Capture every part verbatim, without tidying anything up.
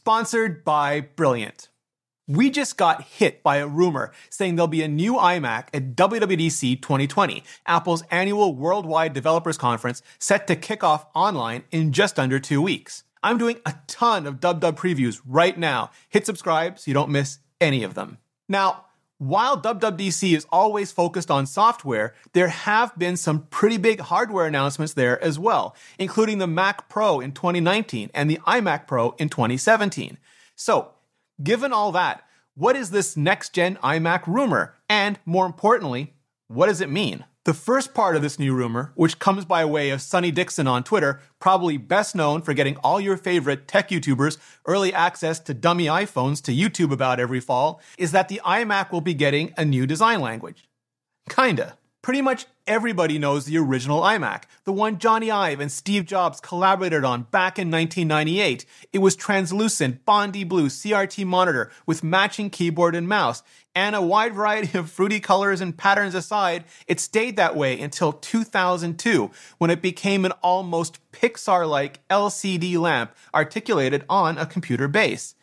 sponsored by Brilliant. We just got hit by a rumor saying there'll be a new iMac at W W D C twenty twenty, Apple's annual worldwide developers conference set to kick off online in just under two weeks. I'm doing a ton of dub dub previews right now. Hit subscribe so you don't miss any of them. Now, while W W D C is always focused on software, there have been some pretty big hardware announcements there as well, including the Mac Pro in twenty nineteen and the iMac Pro in twenty seventeen. So, given all that, what is this next-gen iMac rumor? And more importantly, what does it mean? The first part of this new rumor, which comes by way of Sonny Dixon on Twitter, probably best known for getting all your favorite tech YouTubers early access to dummy iPhones to YouTube about every fall, is that the iMac will be getting a new design language. Kinda. Pretty much everybody knows the original iMac, the one Johnny Ive and Steve Jobs collaborated on back in nineteen ninety-eight. It was translucent, Bondi blue C R T monitor with matching keyboard and mouse. And a wide variety of fruity colors and patterns aside, it stayed that way until two thousand two, when it became an almost Pixar-like L C D lamp articulated on a computer base.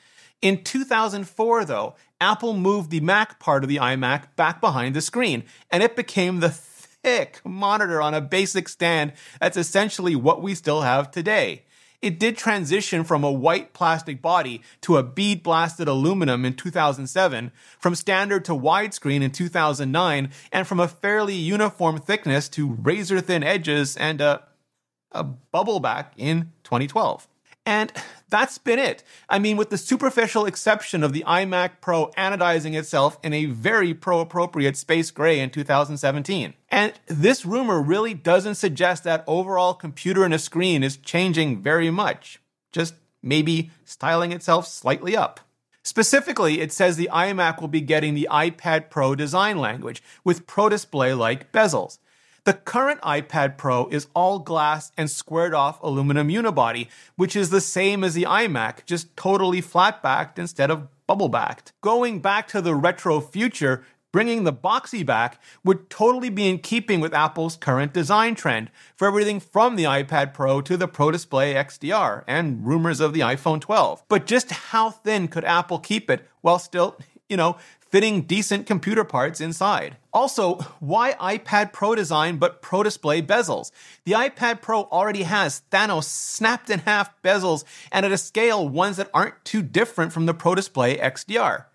In two thousand four, though, Apple moved the Mac part of the iMac back behind the screen, and it became the thick monitor on a basic stand that's essentially what we still have today. It did transition from a white plastic body to a bead-blasted aluminum in two thousand seven, from standard to widescreen in two thousand nine, and from a fairly uniform thickness to razor-thin edges and a, a bubble back in twenty twelve. And that's been it. I mean, with the superficial exception of the iMac Pro anodizing itself in a very pro-appropriate space gray in two thousand seventeen. And this rumor really doesn't suggest that overall computer and a screen is changing very much. Just maybe styling itself slightly up. Specifically, it says the iMac will be getting the iPad Pro design language with Pro Display-like bezels. The current iPad Pro is all glass and squared-off aluminum unibody, which is the same as the iMac, just totally flat-backed instead of bubble-backed. Going back to the retro future, bringing the boxy back would totally be in keeping with Apple's current design trend for everything from the iPad Pro to the Pro Display X D R and rumors of the iPhone twelve. But just how thin could Apple keep it while still, you know, fitting decent computer parts inside? Also, why iPad Pro design but Pro Display bezels? The iPad Pro already has Thanos snapped in half bezels and at a scale ones that aren't too different from the Pro Display X D R.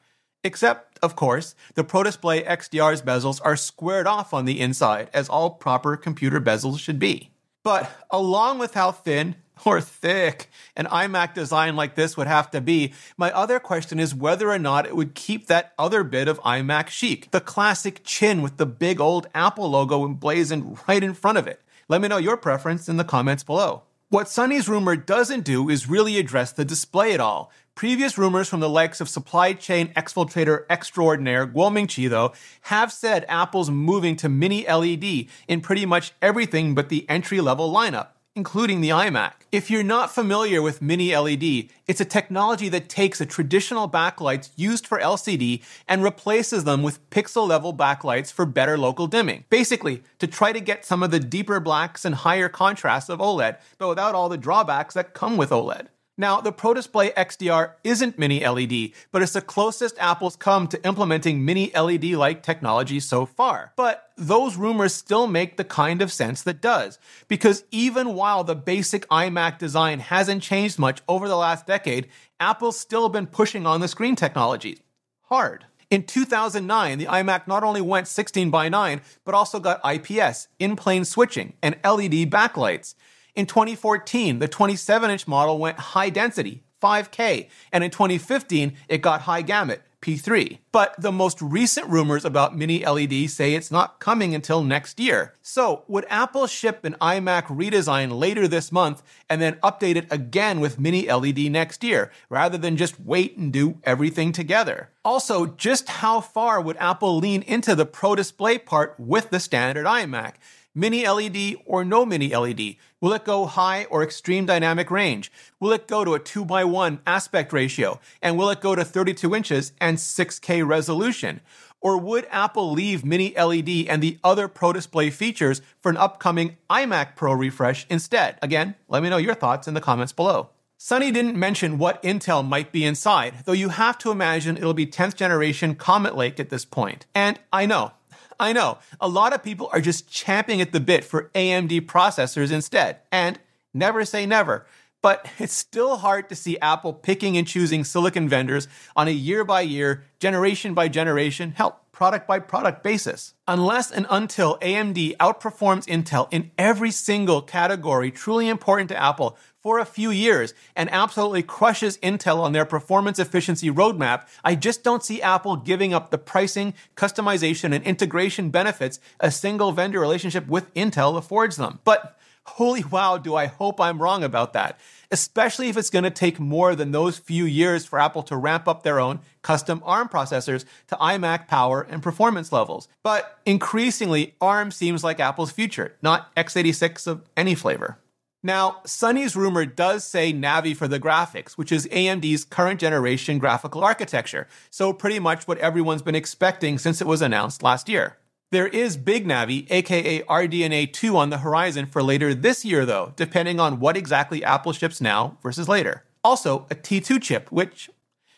Except, of course, the Pro Display X D R's bezels are squared off on the inside, as all proper computer bezels should be. But along with how thin or thick an iMac design like this would have to be, my other question is whether or not it would keep that other bit of iMac chic, the classic chin with the big old Apple logo emblazoned right in front of it. Let me know your preference in the comments below. What Sonny's rumor doesn't do is really address the display at all. Previous rumors from the likes of supply chain exfiltrator extraordinaire Guo Mingchi, though, have said Apple's moving to mini L E D in pretty much everything but the entry-level lineup, including the iMac. If you're not familiar with mini L E D, it's a technology that takes the traditional backlights used for L C D and replaces them with pixel-level backlights for better local dimming. Basically, to try to get some of the deeper blacks and higher contrasts of OLED, but without all the drawbacks that come with OLED. Now, the Pro Display X D R isn't mini L E D, but it's the closest Apple's come to implementing mini L E D-like technology so far. But those rumors still make the kind of sense that does, because even while the basic iMac design hasn't changed much over the last decade, Apple's still been pushing on the screen technology hard. In two thousand nine, the iMac not only went sixteen by nine, but also got I P S, in-plane switching, and L E D backlights. In twenty fourteen, the twenty-seven inch model went high density, five K, and in twenty fifteen, it got high gamut, P three. But the most recent rumors about mini L E D say it's not coming until next year. So, would Apple ship an iMac redesign later this month and then update it again with mini L E D next year, rather than just wait and do everything together? Also, just how far would Apple lean into the Pro Display part with the standard iMac? Mini L E D or no mini L E D? Will it go high or extreme dynamic range? Will it go to a two by one aspect ratio? And will it go to thirty-two inches and six K resolution? Or would Apple leave mini L E D and the other Pro Display features for an upcoming iMac Pro refresh instead? Again, let me know your thoughts in the comments below. Sonny didn't mention what Intel might be inside, though you have to imagine it'll be tenth generation Comet Lake at this point. And I know, I know, a lot of people are just champing at the bit for A M D processors instead. And never say never. But it's still hard to see Apple picking and choosing silicon vendors on a year-by-year, generation-by-generation, hell, product-by-product basis. Unless and until A M D outperforms Intel in every single category truly important to Apple for a few years and absolutely crushes Intel on their performance efficiency roadmap, I just don't see Apple giving up the pricing, customization, and integration benefits a single vendor relationship with Intel affords them. But holy wow, do I hope I'm wrong about that, especially if it's going to take more than those few years for Apple to ramp up their own custom ARM processors to iMac power and performance levels. But increasingly, ARM seems like Apple's future, not x eighty-six of any flavor. Now, Sonny's rumor does say Navi for the graphics, which is A M D's current generation graphical architecture, so pretty much what everyone's been expecting since it was announced last year. There is Big Navi, aka R D N A two, on the horizon for later this year though, depending on what exactly Apple ships now versus later. Also, a T two chip, which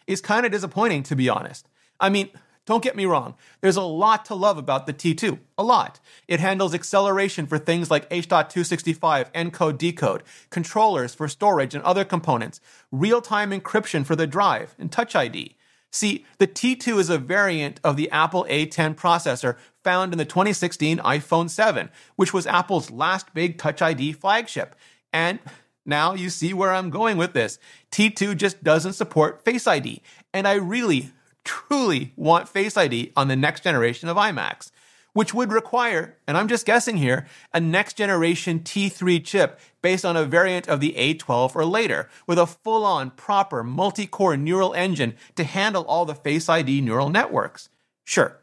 is kind of disappointing to be honest. I mean, don't get me wrong, there's a lot to love about the T two, a lot. It handles acceleration for things like H two sixty-five, encode, decode, controllers for storage and other components, real-time encryption for the drive, and Touch I D. See, the T two is a variant of the Apple A ten processor found in the twenty sixteen iPhone seven, which was Apple's last big Touch I D flagship. And now you see where I'm going with this. T two just doesn't support Face I D. And I really, truly want Face I D on the next generation of iMacs, which would require, and I'm just guessing here, a next generation T three chip based on a variant of the A twelve or later, with a full-on, proper, multi-core neural engine to handle all the Face I D neural networks. Sure,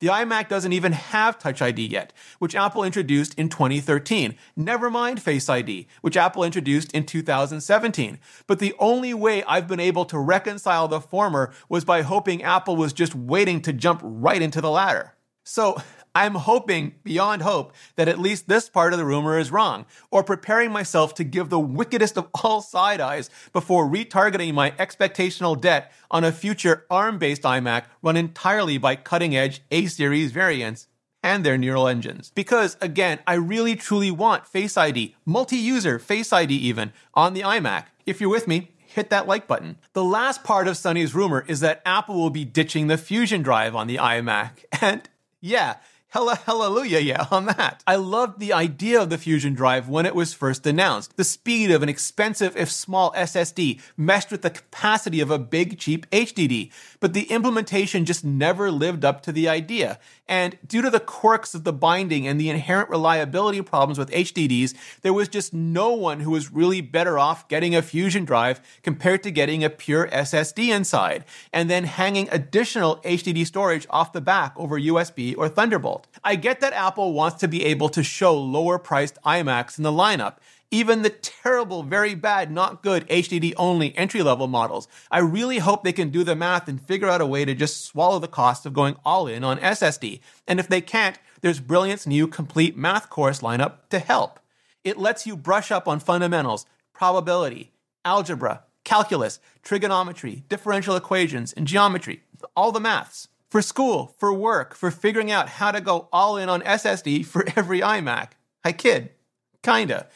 the iMac doesn't even have Touch I D yet, which Apple introduced in twenty thirteen. Never mind Face I D, which Apple introduced in two thousand seventeen. But the only way I've been able to reconcile the former was by hoping Apple was just waiting to jump right into the latter. So I'm hoping, beyond hope, that at least this part of the rumor is wrong, or preparing myself to give the wickedest of all side eyes before retargeting my expectational debt on a future ARM-based iMac run entirely by cutting-edge A-series variants and their neural engines. Because, again, I really truly want Face I D, multi-user Face I D even, on the iMac. If you're with me, hit that like button. The last part of Sonny's rumor is that Apple will be ditching the Fusion Drive on the iMac, and yeah, hella hallelujah yeah on that. I loved the idea of the Fusion Drive when it was first announced. The speed of an expensive, if small, S S D meshed with the capacity of a big, cheap H D D. But the implementation just never lived up to the idea. And due to the quirks of the binding and the inherent reliability problems with H D Ds, there was just no one who was really better off getting a Fusion Drive compared to getting a pure S S D inside, and then hanging additional H D D storage off the back over U S B or Thunderbolt. I get that Apple wants to be able to show lower-priced iMacs in the lineup, even the terrible, very bad, not good H D D-only entry-level models. I really hope they can do the math and figure out a way to just swallow the cost of going all-in on S S D. And if they can't, there's Brilliant's new complete math course lineup to help. It lets you brush up on fundamentals, probability, algebra, calculus, trigonometry, differential equations, and geometry, all the maths. For school, for work, for figuring out how to go all in on S S D for every iMac. I kid. Kinda.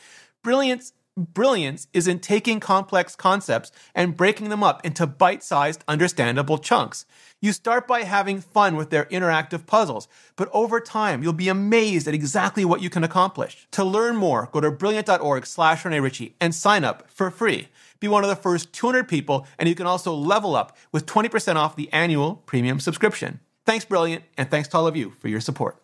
Brilliance, brilliance is in taking complex concepts and breaking them up into bite-sized, understandable chunks. You start by having fun with their interactive puzzles, but over time, you'll be amazed at exactly what you can accomplish. To learn more, go to brilliant.org slash Rene Ritchie and sign up for free. Be one of the first two hundred people, and you can also level up with twenty percent off the annual premium subscription. Thanks, Brilliant, and thanks to all of you for your support.